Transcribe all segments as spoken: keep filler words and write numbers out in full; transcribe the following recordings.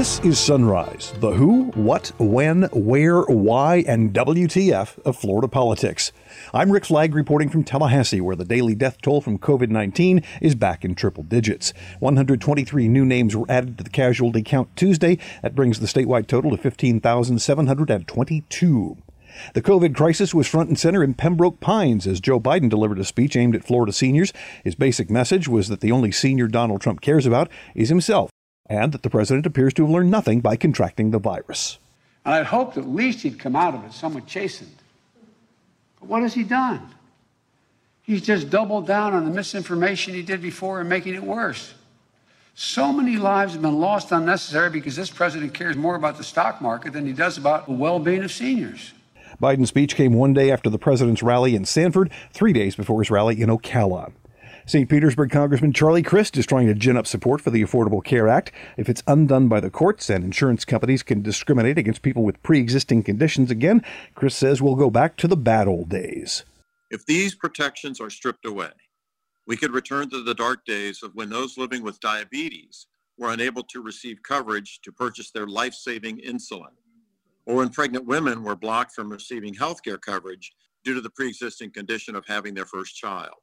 This is Sunrise, the who, what, when, where, why, and W T F of Florida politics. I'm Rick Flagg reporting from Tallahassee, where the daily death toll from COVID nineteen is back in triple digits. one hundred twenty-three new names were added to the casualty count Tuesday. That brings the statewide total to fifteen thousand seven hundred twenty-two. The COVID crisis was front and center in Pembroke Pines as Joe Biden delivered a speech aimed at Florida seniors. His basic message was that the only senior Donald Trump cares about is himself, and that the president appears to have learned nothing by contracting the virus. And I'd hoped at least he'd come out of it somewhat chastened. But what has he done? He's just doubled down on the misinformation he did before and making it worse. So many lives have been lost unnecessarily because this president cares more about the stock market than he does about the well-being of seniors. Biden's speech came one day after the president's rally in Sanford, three days before his rally in Ocala. Saint Petersburg Congressman Charlie Crist is trying to gin up support for the Affordable Care Act. If it's undone by the courts and insurance companies can discriminate against people with pre-existing conditions again, Crist says we'll go back to the bad old days. If these protections are stripped away, we could return to the dark days of when those living with diabetes were unable to receive coverage to purchase their life-saving insulin, or when pregnant women were blocked from receiving health care coverage due to the pre-existing condition of having their first child.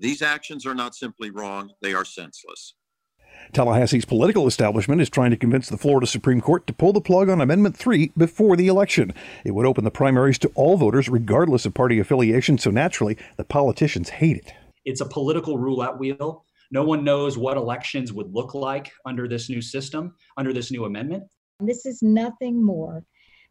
These actions are not simply wrong, they are senseless. Tallahassee's political establishment is trying to convince the Florida Supreme Court to pull the plug on Amendment three before the election. It would open the primaries to all voters regardless of party affiliation, so naturally the politicians hate it. It's a political roulette wheel. No one knows what elections would look like under this new system, under this new amendment. This is nothing more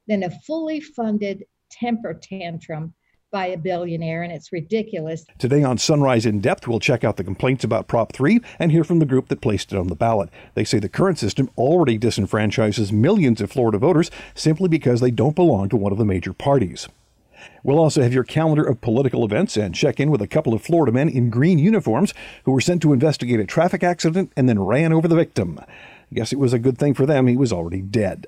than a fully funded temper tantrum by a billionaire, and it's ridiculous. Today on Sunrise In Depth, we'll check out the complaints about Prop three and hear from the group that placed it on the ballot. They say the current system already disenfranchises millions of Florida voters simply because they don't belong to one of the major parties. We'll also have your calendar of political events and check in with a couple of Florida men in green uniforms who were sent to investigate a traffic accident and then ran over the victim. I guess it was a good thing for them he was already dead.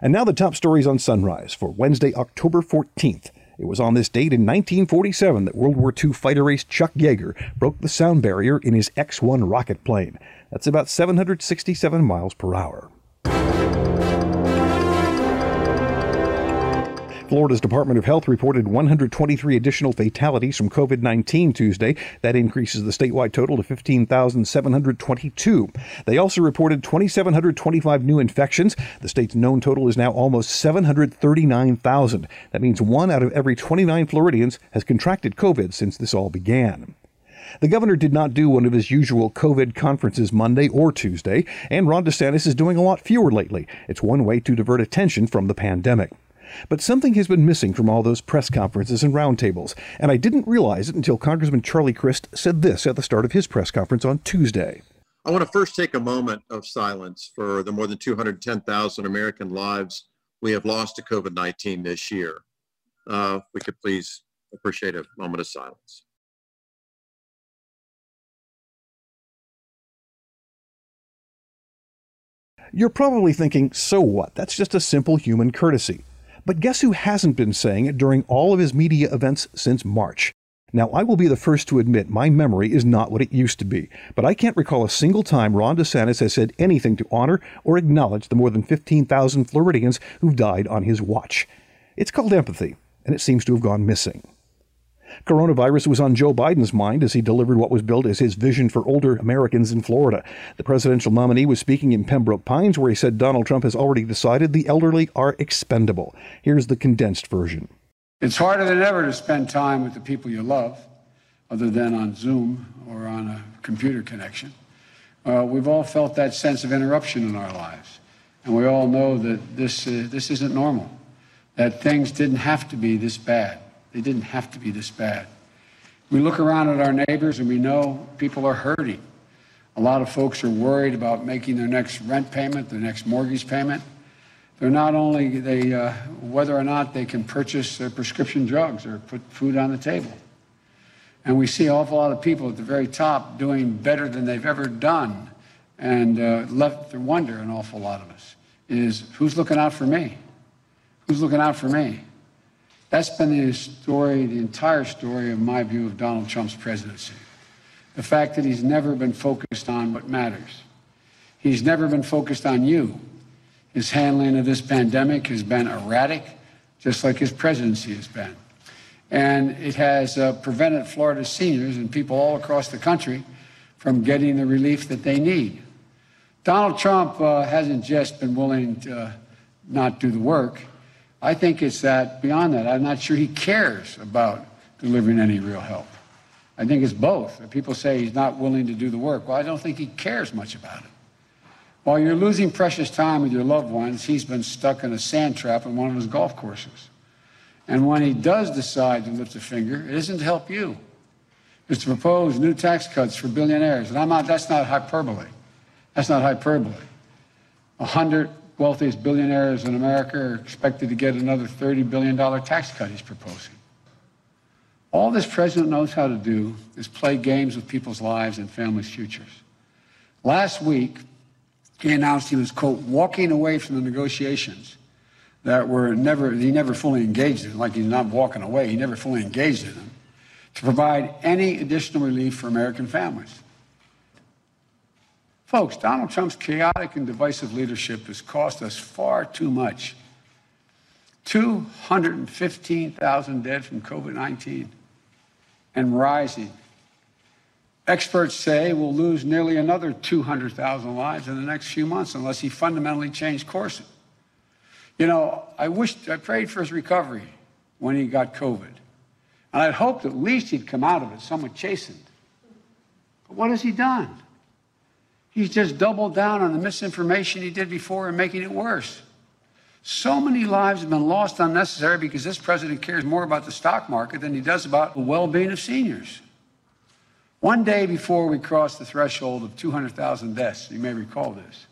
And now the top stories on Sunrise for Wednesday, October fourteenth. It was on this date in nineteen forty-seven that World War Two fighter ace Chuck Yeager broke the sound barrier in his X one rocket plane. That's about seven hundred sixty-seven miles per hour. Florida's Department of Health reported one hundred twenty-three additional fatalities from COVID nineteen Tuesday. That increases the statewide total to fifteen thousand seven hundred twenty-two. They also reported two thousand seven hundred twenty-five new infections. The state's known total is now almost seven hundred thirty-nine thousand. That means one out of every twenty-nine Floridians has contracted COVID since this all began. The governor did not do one of his usual COVID conferences Monday or Tuesday, and Ron DeSantis is doing a lot fewer lately. It's one way to divert attention from the pandemic. But something has been missing from all those press conferences and roundtables, and I didn't realize it until Congressman Charlie Crist said this at the start of his press conference on Tuesday. I want to first take a moment of silence for the more than two hundred ten thousand American lives we have lost to COVID nineteen this year. Uh, we could please appreciate a moment of silence. You're probably thinking, so what? That's just a simple human courtesy. But guess who hasn't been saying it during all of his media events since March? Now, I will be the first to admit my memory is not what it used to be, but I can't recall a single time Ron DeSantis has said anything to honor or acknowledge the more than fifteen thousand Floridians who've died on his watch. It's called empathy, and it seems to have gone missing. Coronavirus was on Joe Biden's mind as he delivered what was billed as his vision for older Americans in Florida. The presidential nominee was speaking in Pembroke Pines, where he said Donald Trump has already decided the elderly are expendable. Here's the condensed version. It's harder than ever to spend time with the people you love, other than on Zoom or on a computer connection. Uh, we've all felt that sense of interruption in our lives, and we all know that this, uh, this isn't normal, that things didn't have to be this bad. They didn't have to be this bad. We look around at our neighbors and we know people are hurting. A lot of folks are worried about making their next rent payment, their next mortgage payment. They're not only they, uh, whether or not they can purchase their prescription drugs or put food on the table. And we see an awful lot of people at the very top doing better than they've ever done, and uh, left to wonder, an awful lot of us, is who's looking out for me? Who's looking out for me? That's been the story, the entire story, of my view of Donald Trump's presidency. The fact that he's never been focused on what matters. He's never been focused on you. His handling of this pandemic has been erratic, just like his presidency has been. And it has uh, prevented Florida seniors and people all across the country from getting the relief that they need. Donald Trump uh, hasn't just been willing to uh, not do the work. I think it's that beyond that, I'm not sure he cares about delivering any real help. I think it's both. People say he's not willing to do the work. Well, I don't think he cares much about it. While you're losing precious time with your loved ones, he's been stuck in a sand trap on one of his golf courses. And when he does decide to lift a finger, it isn't to help you. It's to propose new tax cuts for billionaires. And I'm not, that's not hyperbole. That's not hyperbole. A hundred wealthiest billionaires in America are expected to get another thirty billion dollars tax cut he's proposing. All this president knows how to do is play games with people's lives and families' futures. Last week, he announced he was, quote, walking away from the negotiations that were never, he never fully engaged in, like he's not walking away, he never fully engaged in them, to provide any additional relief for American families. Folks, Donald Trump's chaotic and divisive leadership has cost us far too much. two hundred fifteen thousand dead from COVID nineteen and rising. Experts say we'll lose nearly another two hundred thousand lives in the next few months unless he fundamentally changed course. You know, I wished, I prayed for his recovery when he got COVID. And I'd hoped at least he'd come out of it somewhat chastened. But what has he done? He's just doubled down on the misinformation he did before and making it worse. So many lives have been lost unnecessarily because this president cares more about the stock market than he does about the well-being of seniors. One day before we crossed the threshold of two hundred thousand deaths, you may recall this,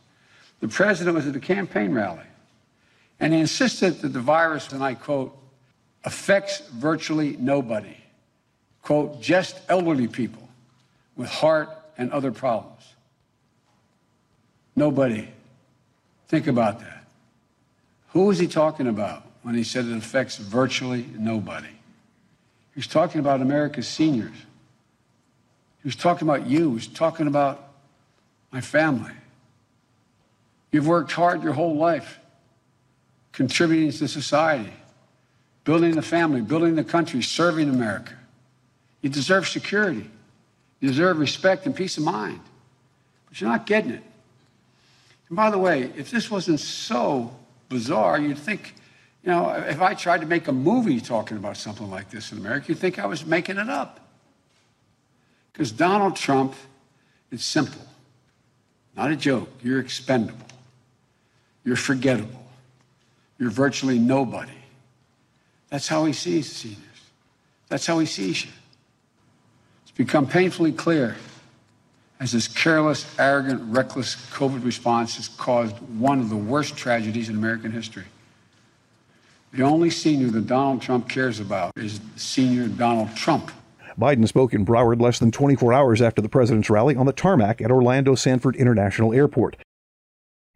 the president was at a campaign rally, and he insisted that the virus, and I quote, affects virtually nobody, quote, just elderly people with heart and other problems. Nobody. Think about that. Who was he talking about when he said it affects virtually nobody? He was talking about America's seniors. He was talking about you. He was talking about my family. You've worked hard your whole life, contributing to society, building the family, building the country, serving America. You deserve security. You deserve respect and peace of mind. But you're not getting it. And by the way, if this wasn't so bizarre, you'd think, you know, if I tried to make a movie talking about something like this in America, you'd think I was making it up. Because Donald Trump is simple, not a joke. You're expendable. You're forgettable. You're virtually nobody. That's how he sees seniors. That's how he sees you. It's become painfully clear as this careless, arrogant, reckless COVID response has caused one of the worst tragedies in American history. The only senior that Donald Trump cares about is senior Donald Trump. Biden spoke in Broward less than twenty-four hours after the president's rally on the tarmac at Orlando Sanford International Airport.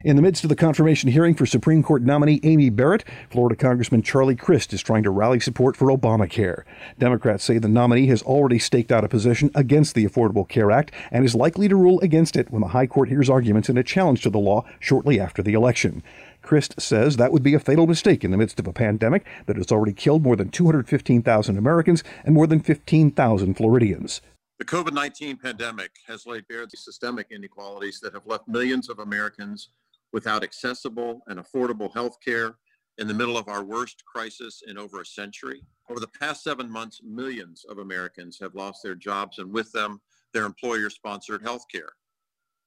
In the midst of the confirmation hearing for Supreme Court nominee Amy Barrett, Florida Congressman Charlie Crist is trying to rally support for Obamacare. Democrats say the nominee has already staked out a position against the Affordable Care Act and is likely to rule against it when the high court hears arguments in a challenge to the law shortly after the election. Crist says that would be a fatal mistake in the midst of a pandemic that has already killed more than two hundred fifteen thousand Americans and more than fifteen thousand Floridians. The COVID nineteen pandemic has laid bare the systemic inequalities that have left millions of Americans without accessible and affordable health care in the middle of our worst crisis in over a century. Over the past seven months, millions of Americans have lost their jobs and with them, their employer-sponsored health care.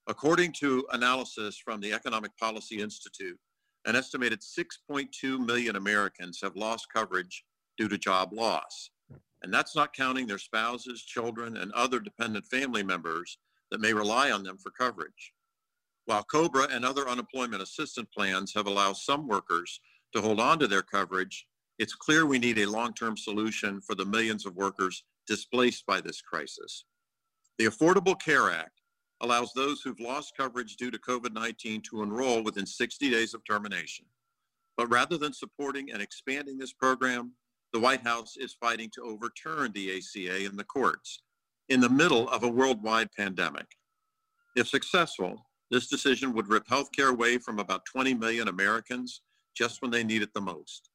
According to analysis from the Economic Policy Institute, an estimated six point two million Americans have lost coverage due to job loss. And that's not counting their spouses, children, and other dependent family members that may rely on them for coverage. While COBRA and other unemployment assistance plans have allowed some workers to hold on to their coverage, it's clear we need a long-term solution for the millions of workers displaced by this crisis. The Affordable Care Act allows those who've lost coverage due to COVID nineteen to enroll within sixty days of termination. But rather than supporting and expanding this program, the White House is fighting to overturn the A C A in the courts in the middle of a worldwide pandemic. If successful, This decision would rip healthcare away from about twenty million Americans just when they need it the most.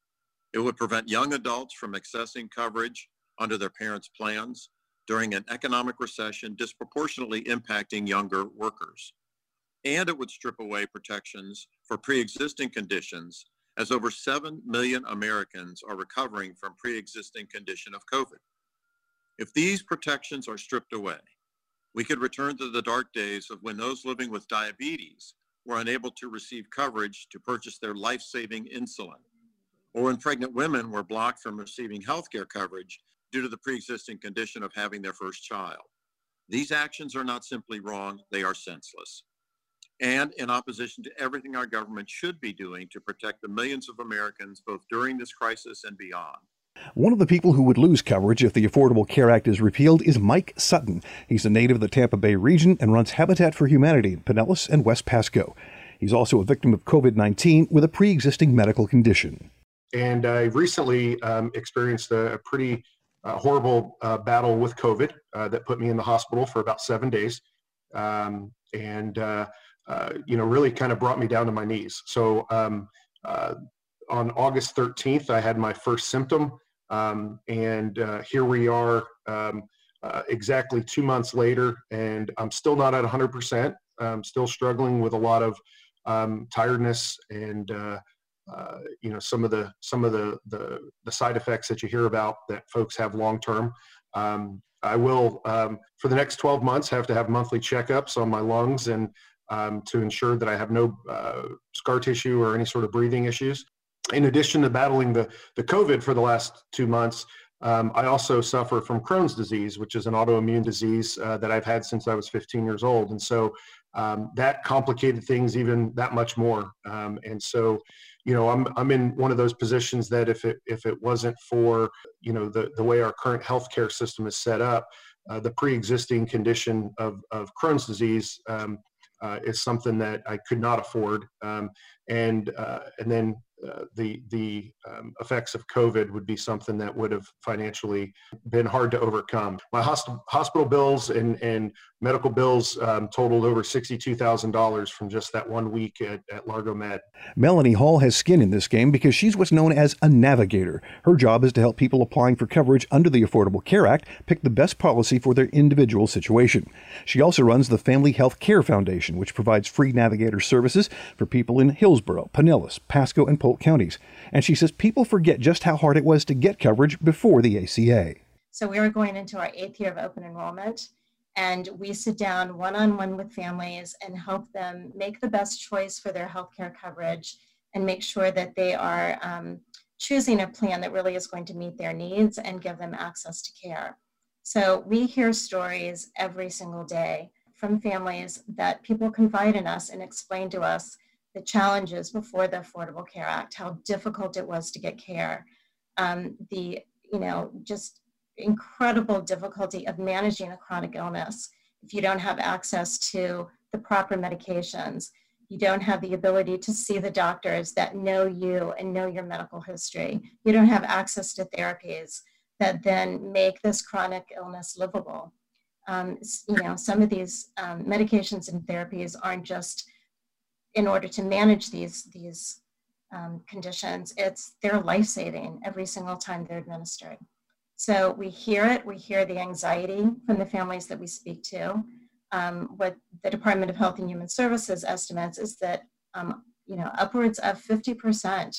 It would prevent young adults from accessing coverage under their parents' plans during an economic recession disproportionately impacting younger workers. And it would strip away protections for pre-existing conditions, as over seven million Americans are recovering from pre-existing condition of COVID. If these protections are stripped away, we could return to the dark days of when those living with diabetes were unable to receive coverage to purchase their life-saving insulin, or when pregnant women were blocked from receiving healthcare coverage due to the pre-existing condition of having their first child. These actions are not simply wrong, they are senseless, and in opposition to everything our government should be doing to protect the millions of Americans both during this crisis and beyond. One of the people who would lose coverage if the Affordable Care Act is repealed is Mike Sutton. He's a native of the Tampa Bay region and runs Habitat for Humanity in Pinellas and West Pasco. He's also a victim of COVID nineteen with a pre-existing medical condition. And I recently um, experienced a, a pretty uh, horrible uh, battle with COVID uh, that put me in the hospital for about seven days. Um, and uh, Uh, you know, really kind of brought me down to my knees. So um, uh, on August thirteenth, I had my first symptom. Um, and uh, here we are um, uh, exactly two months later, and I'm still not at one hundred percent. I'm still struggling with a lot of um, tiredness and, uh, uh, you know, some of the some of the, the, the side effects that you hear about that folks have long-term. Um, I will, um, for the next twelve months, have to have monthly checkups on my lungs and Um, to ensure that I have no uh, scar tissue or any sort of breathing issues. In addition to battling the, the COVID for the last two months, um, I also suffer from Crohn's disease, which is an autoimmune disease uh, that I've had since I was fifteen years old. And so um, that complicated things even that much more. Um, and so, you know, I'm, I'm in one of those positions that if it, if it wasn't for, you know, the, the way our current healthcare system is set up, uh, the pre-existing condition of, of Crohn's disease, um, Uh, is something that I could not afford, um, and uh, and then uh, the the um, effects of COVID would be something that would have financially been hard to overcome. My hospital hospital bills and and medical bills um, totaled over sixty-two thousand dollars from just that one week at, at Largo Med. Melanie Hall has skin in this game because she's what's known as a navigator. Her job is to help people applying for coverage under the Affordable Care Act pick the best policy for their individual situation. She also runs the Family Health Care Foundation, which provides free navigator services for people in Hillsborough, Pinellas, Pasco, and Polk counties. And she says people forget just how hard it was to get coverage before the A C A. So we were going into our eighth year of open enrollment, and we sit down one-on-one with families and help them make the best choice for their healthcare coverage and make sure that they are um, choosing a plan that really is going to meet their needs and give them access to care. So we hear stories every single day from families that people confide in us and explain to us the challenges before the Affordable Care Act, how difficult it was to get care, um, the, you know, just incredible difficulty of managing a chronic illness. If you don't have access to the proper medications, you don't have the ability to see the doctors that know you and know your medical history, you don't have access to therapies that then make this chronic illness livable. Um, you know, some of these um, medications and therapies aren't just in order to manage these, these um, conditions, it's they're life-saving every single time they're administered. So we hear it, we hear the anxiety from the families that we speak to. Um, what the Department of Health and Human Services estimates is that um, you know, upwards of fifty percent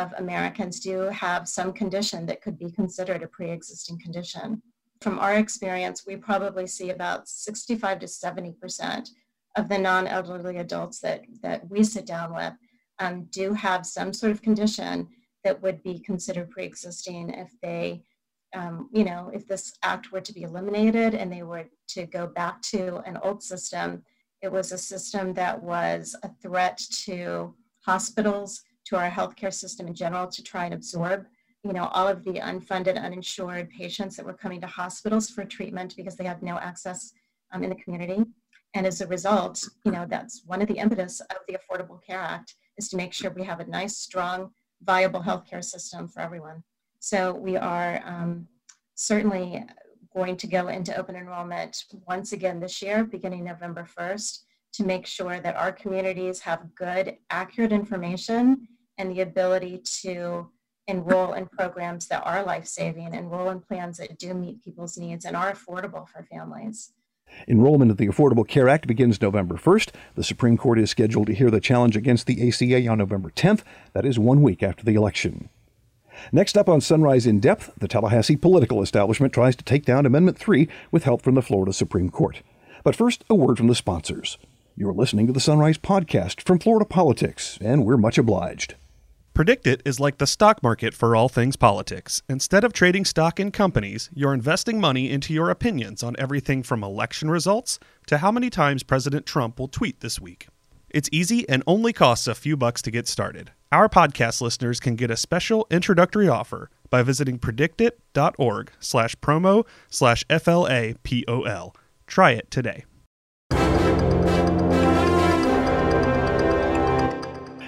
of Americans do have some condition that could be considered a pre-existing condition. From our experience, we probably see about sixty-five to seventy percent of the non-elderly adults that, that we sit down with um, do have some sort of condition that would be considered pre-existing if they Um, you know, if this act were to be eliminated and they were to go back to an old system. It was a system that was a threat to hospitals, to our healthcare system in general, to try and absorb, you know, all of the unfunded, uninsured patients that were coming to hospitals for treatment because they had no access um, in the community. And as a result, you know, that's one of the impetus of the Affordable Care Act is to make sure we have a nice, strong, viable healthcare system for everyone. So we are um, certainly going to go into open enrollment once again this year, beginning November first, to make sure that our communities have good, accurate information and the ability to enroll in programs that are life-saving, enroll in plans that do meet people's needs and are affordable for families. Enrollment of the Affordable Care Act begins November first. The Supreme Court is scheduled to hear the challenge against the A C A on November tenth. That is one week after the election. Next up on Sunrise in Depth, the Tallahassee political establishment tries to take down Amendment three with help from the Florida Supreme Court. But first, a word from the sponsors. You're listening to the Sunrise Podcast from Florida Politics, and we're much obliged. Predictit is like the stock market for all things politics. Instead of trading stock in companies, you're investing money into your opinions on everything from election results to how many times President Trump will tweet this week. It's easy and only costs a few bucks to get started. Our podcast listeners can get a special introductory offer by visiting predictit.org slash promo slash F L A P O L. Try it today.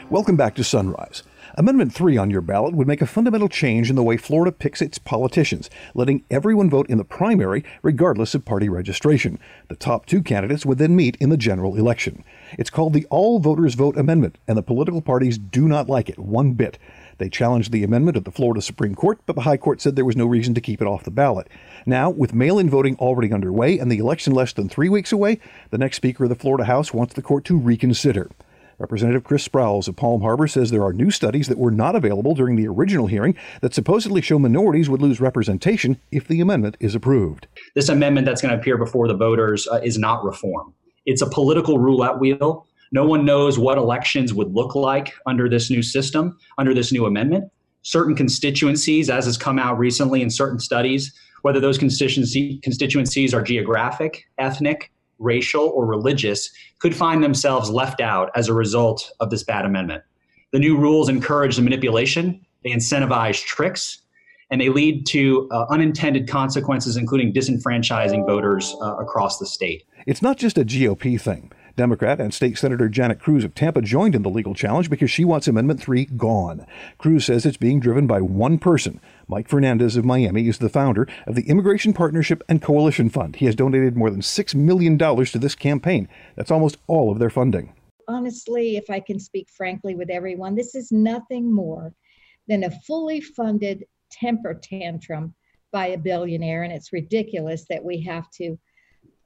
Welcome back to Sunrise. Amendment three on your ballot would make a fundamental change in the way Florida picks its politicians, letting everyone vote in the primary regardless of party registration. The top two candidates would then meet in the general election. It's called the All Voters Vote Amendment, and the political parties do not like it one bit. They challenged the amendment at the Florida Supreme Court, but the High Court said there was no reason to keep it off the ballot. Now, with mail-in voting already underway and the election less than three weeks away, the next Speaker of the Florida House wants the court to reconsider. Representative Chris Sproul's of Palm Harbor says there are new studies that were not available during the original hearing that supposedly show minorities would lose representation if the amendment is approved. This amendment that's going to appear before the voters uh, is not reform. It's a political roulette wheel. No one knows what elections would look like under this new system, under this new amendment. Certain constituencies, as has come out recently in certain studies, whether those constituency, constituencies are geographic, ethnic, racial, or religious, could find themselves left out as a result of this bad amendment. The new rules encourage the manipulation, they incentivize tricks, and they lead to uh, unintended consequences, including disenfranchising voters uh, across the state. It's not just a G O P thing. Democrat and State Senator Janet Cruz of Tampa joined in the legal challenge because she wants Amendment three gone. Cruz says it's being driven by one person. Mike Fernandez of Miami is the founder of the Immigration Partnership and Coalition Fund. He has donated more than six million dollars to this campaign. That's almost all of their funding. Honestly, if I can speak frankly with everyone, this is nothing more than a fully funded temper tantrum by a billionaire, and it's ridiculous that we have to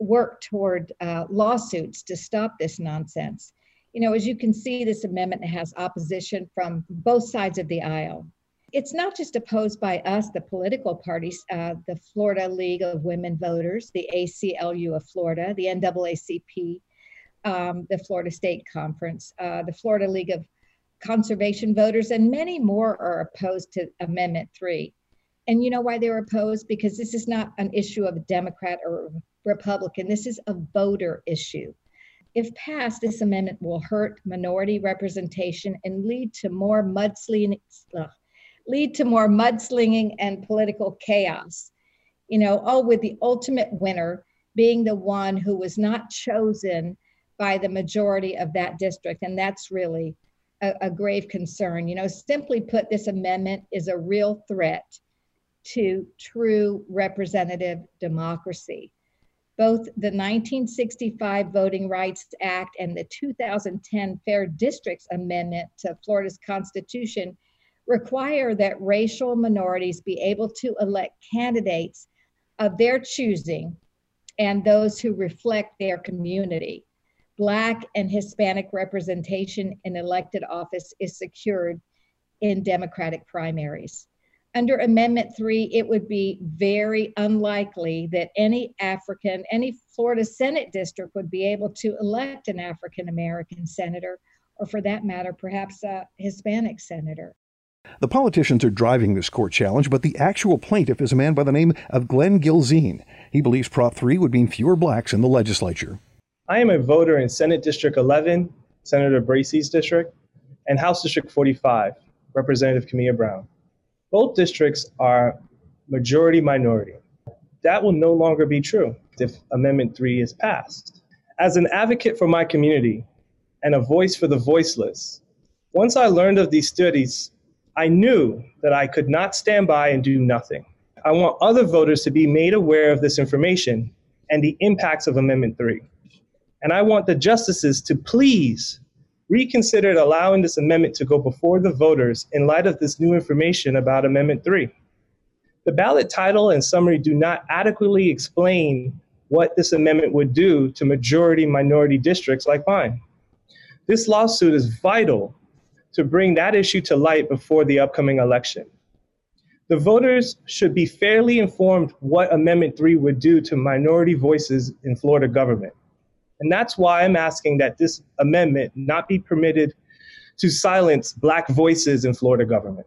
work toward uh, lawsuits to stop this nonsense. You know, as you can see, this amendment has opposition from both sides of the aisle. It's not just opposed by us, the political parties, uh, the Florida League of Women Voters, the A C L U of Florida, the N double A C P, um, the Florida State Conference, uh, the Florida League of Conservation Voters, and many more are opposed to Amendment three. And you know why they're opposed? Because this is not an issue of a Democrat or Republican. This is a voter issue. If passed, this amendment will hurt minority representation and lead to more mudslinging, uh, lead to more mudslinging and political chaos. You know, all with the ultimate winner being the one who was not chosen by the majority of that district, and that's really a, a grave concern. You know, simply put, this amendment is a real threat to true representative democracy. Both the nineteen sixty-five Voting Rights Act and the two thousand ten Fair Districts Amendment to Florida's Constitution require that racial minorities be able to elect candidates of their choosing and those who reflect their community. Black and Hispanic representation in elected office is secured in Democratic primaries. Under Amendment three, it would be very unlikely that any African, any Florida Senate district would be able to elect an African-American senator, or for that matter, perhaps a Hispanic senator. The politicians are driving this court challenge, but the actual plaintiff is a man by the name of Glenn Gilzine. He believes Prop three would mean fewer blacks in the legislature. I am a voter in Senate District eleven, Senator Bracey's district, and House District forty-five, Representative Camille Brown. Both districts are majority minority. That will no longer be true if Amendment three is passed. As an advocate for my community and a voice for the voiceless, once I learned of these studies, I knew that I could not stand by and do nothing. I want other voters to be made aware of this information and the impacts of Amendment three. And I want the justices to please reconsider allowing this amendment to go before the voters in light of this new information about Amendment three. The ballot title and summary do not adequately explain what this amendment would do to majority-minority districts like mine. This lawsuit is vital to bring that issue to light before the upcoming election. The voters should be fairly informed what Amendment three would do to minority voices in Florida government. And that's why I'm asking that this amendment not be permitted to silence Black voices in Florida government.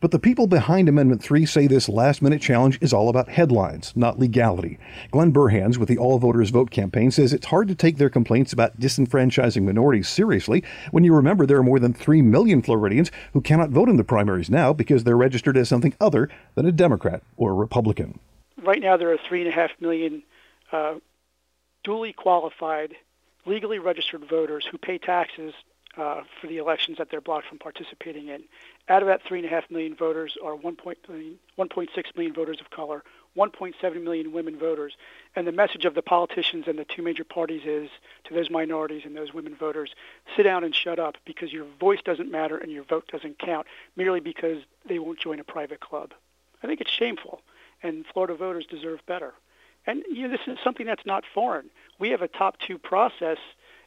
But the people behind Amendment three say this last-minute challenge is all about headlines, not legality. Glenn Burhans with the All Voters Vote campaign says it's hard to take their complaints about disenfranchising minorities seriously when you remember there are more than three million Floridians who cannot vote in the primaries now because they're registered as something other than a Democrat or a Republican. Right now there are three point five million uh, duly qualified, legally registered voters who pay taxes Uh, for the elections that they're blocked from participating in. Out of that three point five million voters are one point six million voters of color, one point seven million women voters. And the message of the politicians and the two major parties is to those minorities and those women voters, sit down and shut up because your voice doesn't matter and your vote doesn't count merely because they won't join a private club. I think it's shameful, and Florida voters deserve better. And you know, this is something that's not foreign. We have a top two process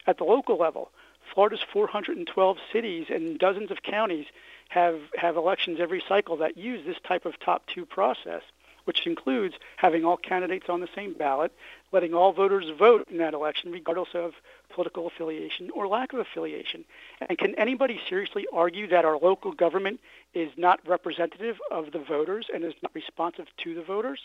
at the local level. Florida's four hundred twelve cities and dozens of counties have, have elections every cycle that use this type of top two process, which includes having all candidates on the same ballot, letting all voters vote in that election regardless of political affiliation or lack of affiliation. And can anybody seriously argue that our local government is not representative of the voters and is not responsive to the voters?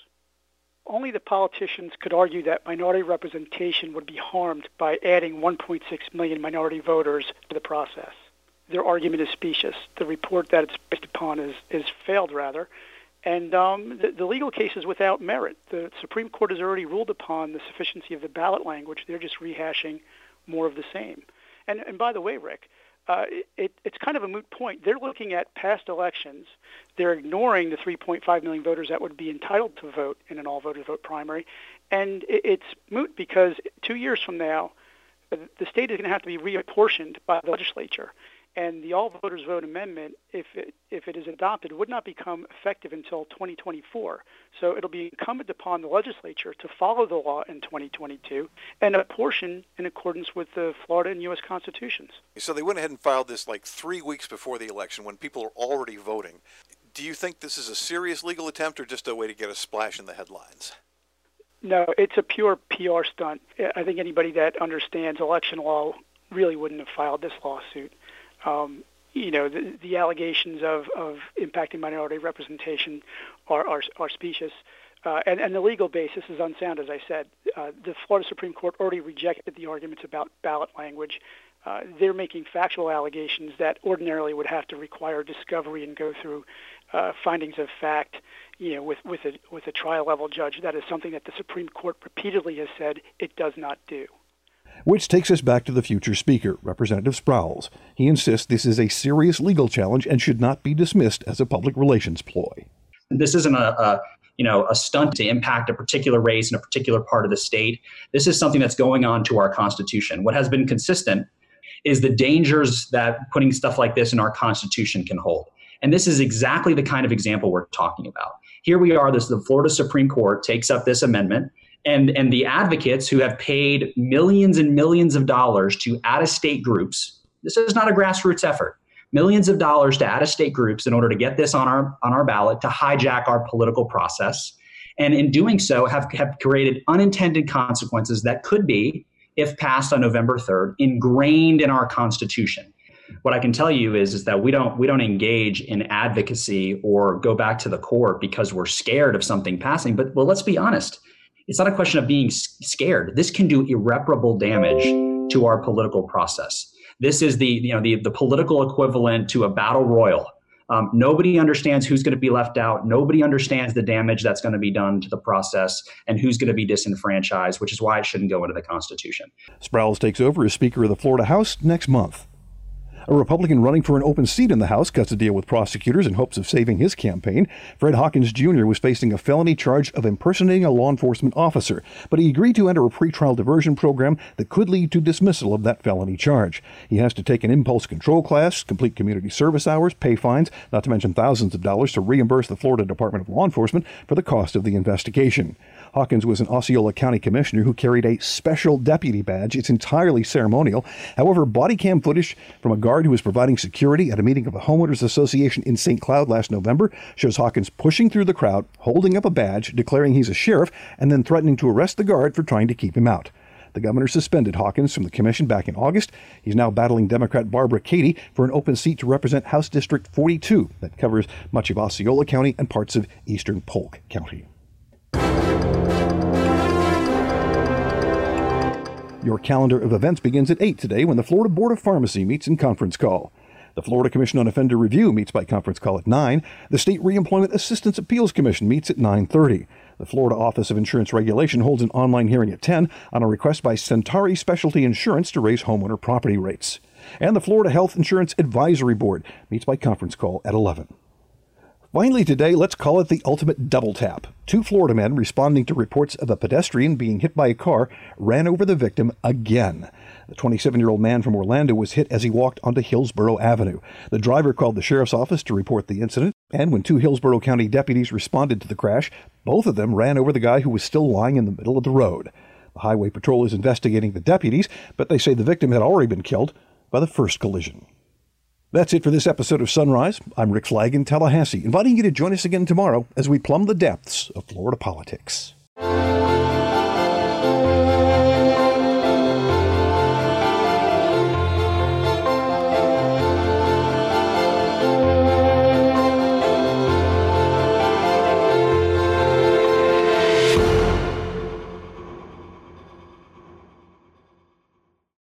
Only the politicians could argue that minority representation would be harmed by adding one point six million minority voters to the process. Their argument is specious. The report that it's based upon is, is failed, rather. And um, the, the legal case is without merit. The Supreme Court has already ruled upon the sufficiency of the ballot language. They're just rehashing more of the same. And, and by the way, Rick, Uh, it, it's kind of a moot point. They're looking at past elections. They're ignoring the three point five million voters that would be entitled to vote in an all-voters vote primary. And it, it's moot because two years from now, the state is going to have to be reapportioned by the legislature. And the all-voters vote amendment, if it, if it is adopted, would not become effective until twenty twenty-four. So it'll be incumbent upon the legislature to follow the law in twenty twenty-two and apportion in accordance with the Florida and U S constitutions. So they went ahead and filed this like three weeks before the election when people are already voting. Do you think this is a serious legal attempt or just a way to get a splash in the headlines? No, it's a pure P R stunt. I think anybody that understands election law really wouldn't have filed this lawsuit. Um, you know, the, the allegations of, of impacting minority representation are, are, are specious. Uh, and, and the legal basis is unsound, as I said. Uh, the Florida Supreme Court already rejected the arguments about ballot language. Uh, they're making factual allegations that ordinarily would have to require discovery and go through uh, findings of fact, you know, with, with, a, with a trial-level judge. That is something that the Supreme Court repeatedly has said it does not do. Which takes us back to the future speaker, Representative Sprowls. He insists this is a serious legal challenge and should not be dismissed as a public relations ploy. This isn't a, a, you know, a stunt to impact a particular race in a particular part of the state. This is something that's going on to our Constitution. What has been consistent is the dangers that putting stuff like this in our Constitution can hold. And this is exactly the kind of example we're talking about. Here we are, this, the Florida Supreme Court takes up this amendment. And, and the advocates who have paid millions and millions of dollars to out-of-state groups, this is not a grassroots effort, millions of dollars to out-of-state groups in order to get this on our, on our ballot to hijack our political process. And in doing so have, have created unintended consequences that could be, if passed on November third, ingrained in our Constitution. What I can tell you is, is that we don't we don't engage in advocacy or go back to the court because we're scared of something passing. But well, let's be honest. It's not a question of being scared. This can do irreparable damage to our political process. This is the, you know, the, the political equivalent to a battle royal. Um, nobody understands who's going to be left out. Nobody understands the damage that's going to be done to the process and who's going to be disenfranchised, which is why it shouldn't go into the Constitution. Sprowls takes over as Speaker of the Florida House next month. A Republican running for an open seat in the House cuts a deal with prosecutors in hopes of saving his campaign. Fred Hawkins Junior was facing a felony charge of impersonating a law enforcement officer, but he agreed to enter a pretrial diversion program that could lead to dismissal of that felony charge. He has to take an impulse control class, complete community service hours, pay fines, not to mention thousands of dollars to reimburse the Florida Department of Law Enforcement for the cost of the investigation. Hawkins was an Osceola County commissioner who carried a special deputy badge. It's entirely ceremonial. However, body cam footage from a guard who was providing security at a meeting of the Homeowners Association in Saint Cloud last November shows Hawkins pushing through the crowd, holding up a badge, declaring he's a sheriff, and then threatening to arrest the guard for trying to keep him out. The governor suspended Hawkins from the commission back in August. He's now battling Democrat Barbara Katie for an open seat to represent House District forty-two that covers much of Osceola County and parts of eastern Polk County. Your calendar of events begins at eight today when the Florida Board of Pharmacy meets in conference call. The Florida Commission on Offender Review meets by conference call at nine. The State Reemployment Assistance Appeals Commission meets at nine thirty. The Florida Office of Insurance Regulation holds an online hearing at ten on a request by Centauri Specialty Insurance to raise homeowner property rates. And the Florida Health Insurance Advisory Board meets by conference call at eleven. Finally today, let's call it the ultimate double tap. Two Florida men responding to reports of a pedestrian being hit by a car ran over the victim again. The twenty-seven-year-old man from Orlando was hit as he walked onto Hillsborough Avenue. The driver called the sheriff's office to report the incident, and when two Hillsborough County deputies responded to the crash, both of them ran over the guy who was still lying in the middle of the road. The highway patrol is investigating the deputies, but they say the victim had already been killed by the first collision. That's it for this episode of Sunrise. I'm Rick Flagg in Tallahassee, inviting you to join us again tomorrow as we plumb the depths of Florida politics.